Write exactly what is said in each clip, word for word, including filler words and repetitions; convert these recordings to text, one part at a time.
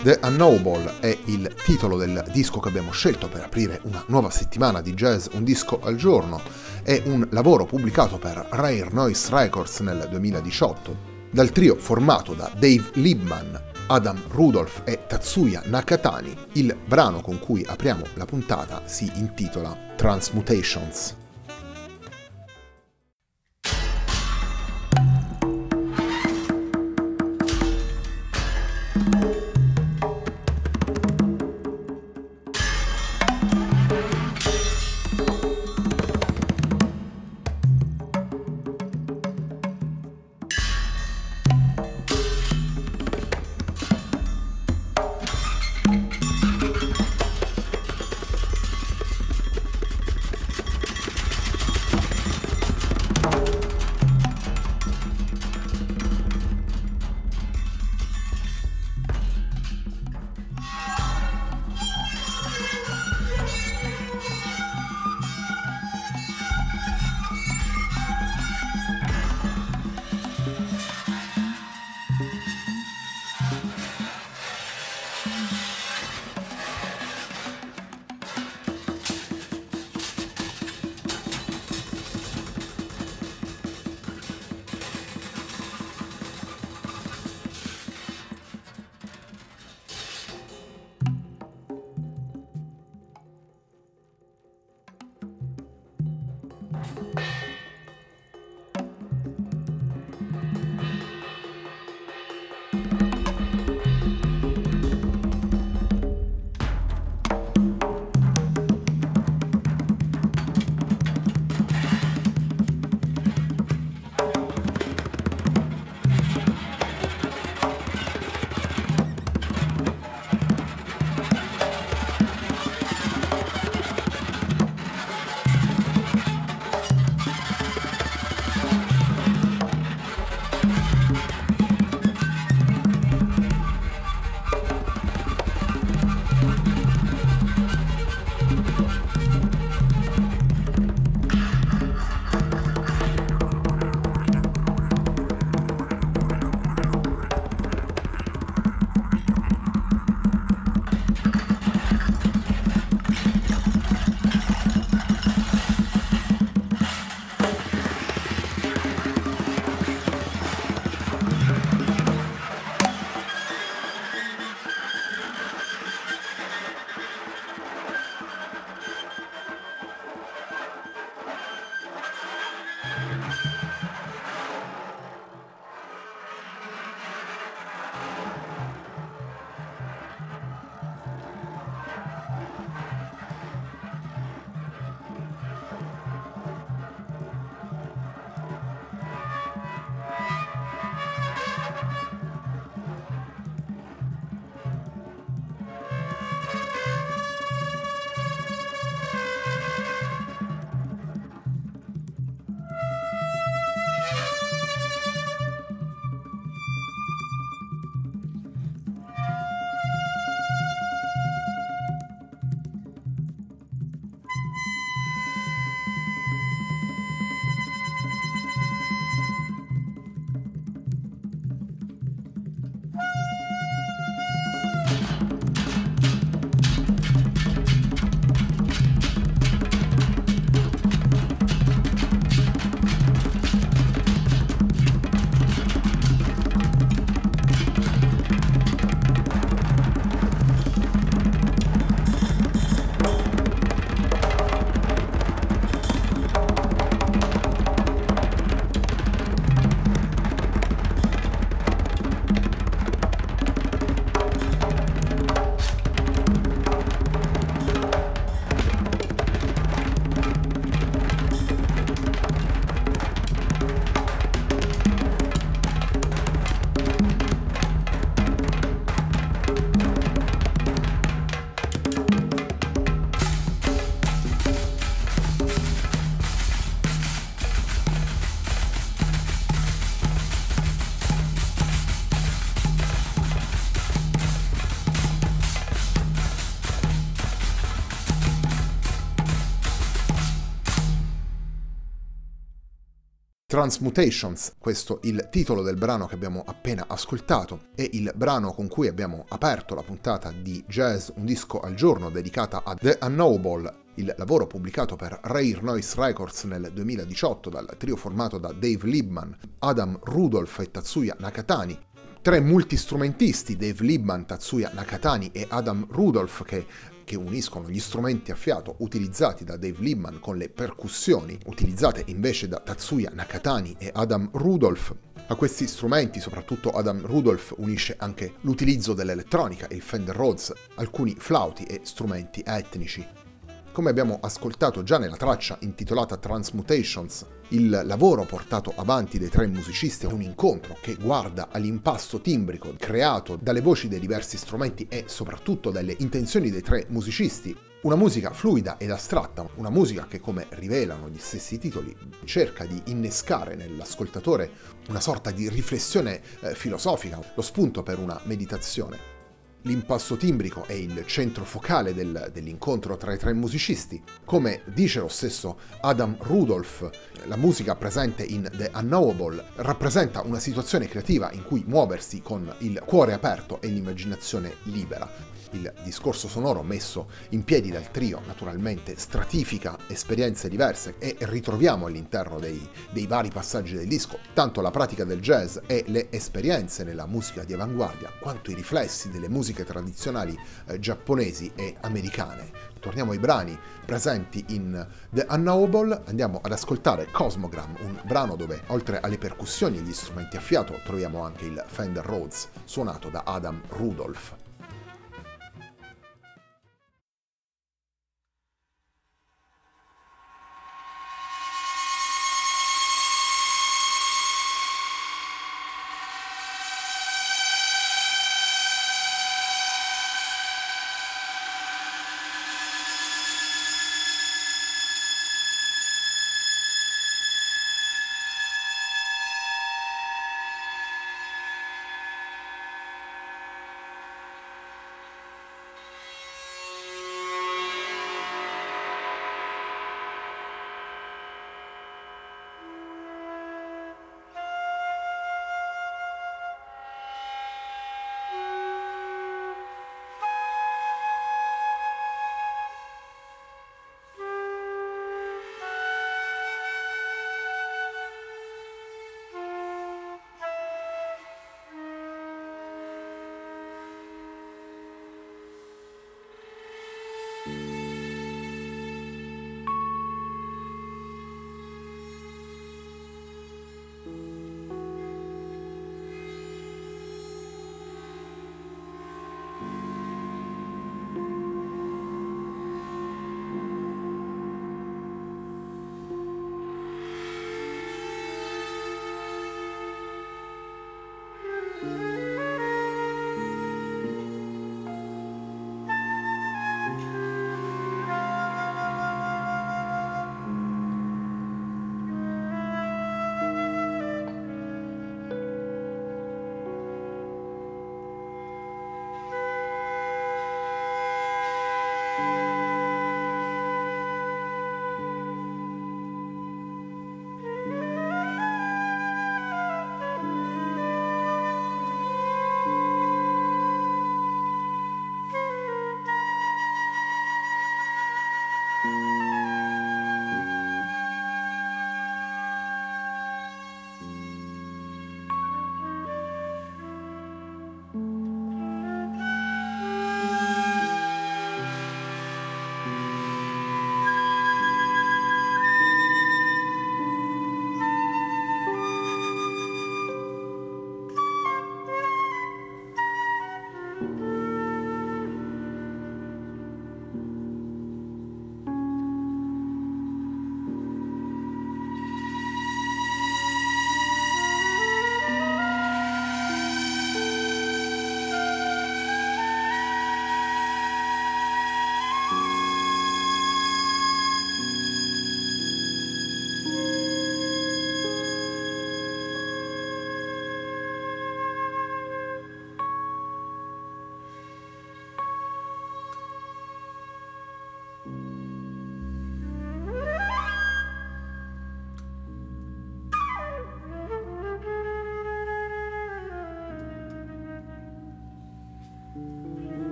The Unknowable è il titolo del disco che abbiamo scelto per aprire una nuova settimana di Jazz un disco al giorno. È un lavoro pubblicato per Rare Noise Records nel duemiladiciotto dal trio formato da Dave Liebman, Adam Rudolph e Tatsuya Nakatani. Il brano con cui apriamo la puntata si intitola Transmutations. Transmutations, questo il titolo del brano che abbiamo appena ascoltato, è il brano con cui abbiamo aperto la puntata di Jazz Un Disco al Giorno dedicata a The Unknowable, il lavoro pubblicato per Rare Noise Records nel duemiladiciotto dal trio formato da Dave Liebman, Adam Rudolph e Tatsuya Nakatani. Tre multistrumentisti, Dave Liebman, Tatsuya Nakatani e Adam Rudolph, che che uniscono gli strumenti a fiato utilizzati da Dave Liebman con le percussioni utilizzate invece da Tatsuya Nakatani e Adam Rudolph. A questi strumenti, soprattutto Adam Rudolph, unisce anche l'utilizzo dell'elettronica, il Fender Rhodes, alcuni flauti e strumenti etnici. Come abbiamo ascoltato già nella traccia intitolata Transmutations, il lavoro portato avanti dai tre musicisti è un incontro che guarda all'impasto timbrico creato dalle voci dei diversi strumenti e soprattutto dalle intenzioni dei tre musicisti. Una musica fluida ed astratta, una musica che, come rivelano gli stessi titoli, cerca di innescare nell'ascoltatore una sorta di riflessione eh, filosofica, lo spunto per una meditazione. L'impasto timbrico è il centro focale del, dell'incontro tra i tre musicisti. Come dice lo stesso Adam Rudolph, la musica presente in The Unknowable rappresenta una situazione creativa in cui muoversi con il cuore aperto e l'immaginazione libera. Il discorso sonoro messo in piedi dal trio naturalmente stratifica esperienze diverse e ritroviamo all'interno dei, dei vari passaggi del disco tanto la pratica del jazz e le esperienze nella musica di avanguardia quanto i riflessi delle musiche tradizionali eh, giapponesi e americane. Torniamo ai brani presenti in The Unknowable, andiamo ad ascoltare Cosmogram, un brano dove oltre alle percussioni e gli strumenti a fiato troviamo anche il Fender Rhodes suonato da Adam Rudolph.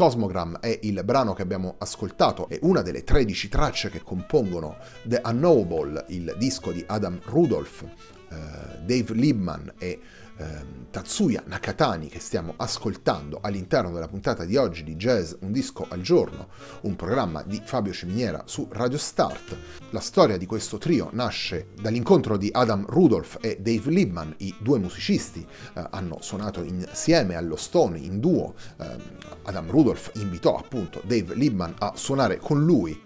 Cosmogram è il brano che abbiamo ascoltato, è una delle tredici tracce che compongono The Unknowable, il disco di Adam Rudolph, eh, Dave Liebman e eh, Tatsuya Nakatani, che stiamo ascoltando all'interno della puntata di oggi di Jazz Un Disco al Giorno, un programma di Fabio Ciminiera su Radio Start. La storia di questo trio nasce dall'incontro di Adam Rudolph e Dave Liebman. I due musicisti eh, hanno suonato insieme allo Stone in duo. eh, Adam Rudolph invitò appunto Dave Liebman a suonare con lui.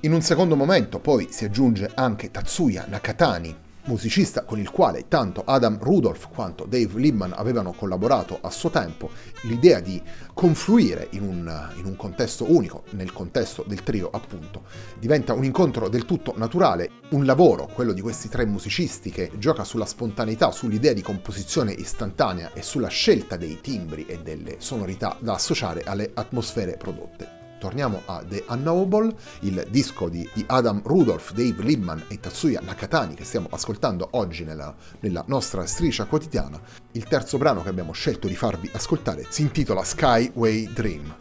In un secondo momento poi si aggiunge anche Tatsuya Nakatani, musicista con il quale tanto Adam Rudolph quanto Dave Liebman avevano collaborato a suo tempo. L'idea di confluire in un, in un contesto unico, nel contesto del trio appunto, diventa un incontro del tutto naturale, un lavoro, quello di questi tre musicisti, che gioca sulla spontaneità, sull'idea di composizione istantanea e sulla scelta dei timbri e delle sonorità da associare alle atmosfere prodotte. Torniamo a The Unknowable, il disco di, di Adam Rudolph, Dave Liebman e Tatsuya Nakatani che stiamo ascoltando oggi nella, nella nostra striscia quotidiana. Il terzo brano che abbiamo scelto di farvi ascoltare si intitola Skyway Dream.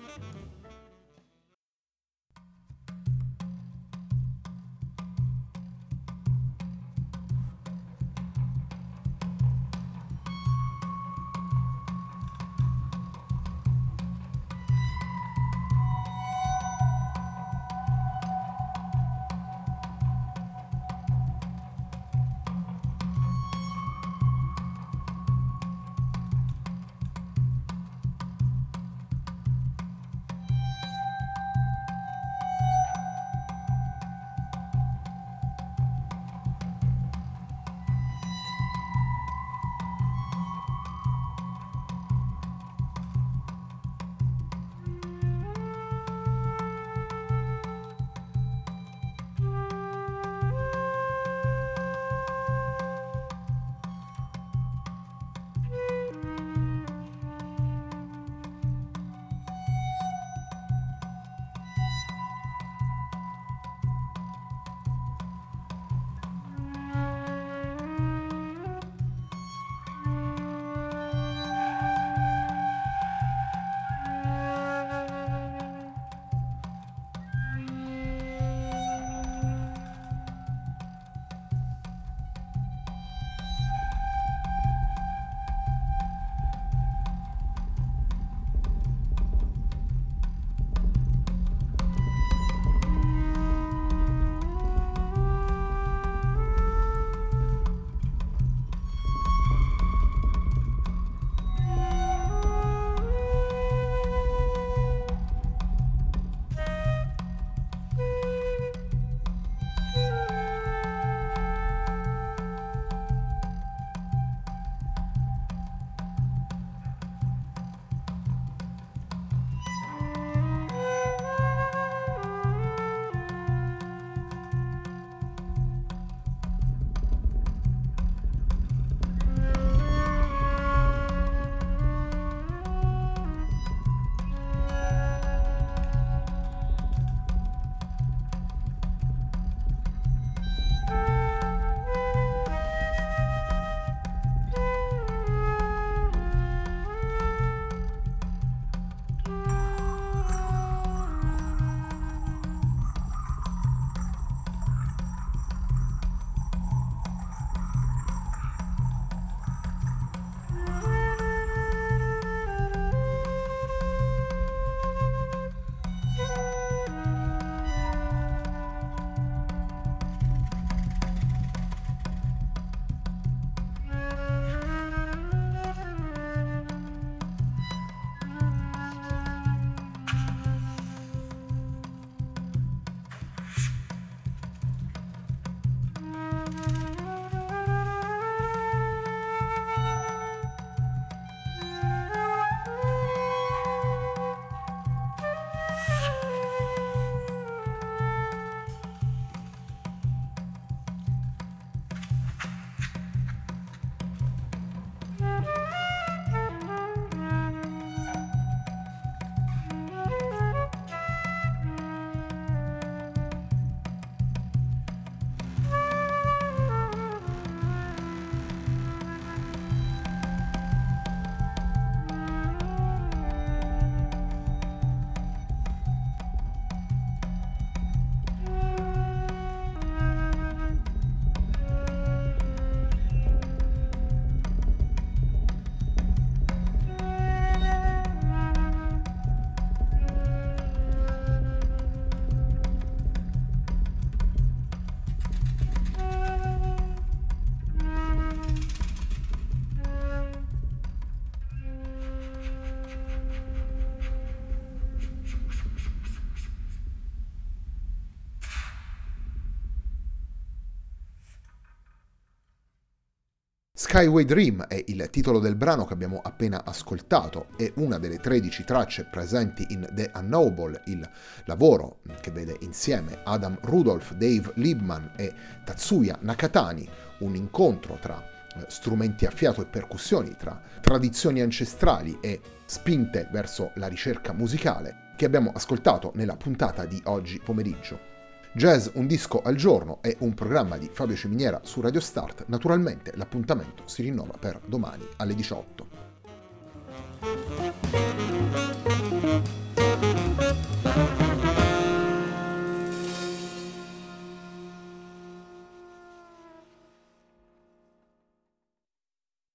Skyway Dream è il titolo del brano che abbiamo appena ascoltato, è una delle tredici tracce presenti in The Unknowable, il lavoro che vede insieme Adam Rudolph, Dave Liebman e Tatsuya Nakatani, un incontro tra strumenti a fiato e percussioni, tra tradizioni ancestrali e spinte verso la ricerca musicale, che abbiamo ascoltato nella puntata di oggi pomeriggio. Jazz un disco al giorno è un programma di Fabio Ciminiera su Radio Start. Naturalmente l'appuntamento si rinnova per domani alle diciotto.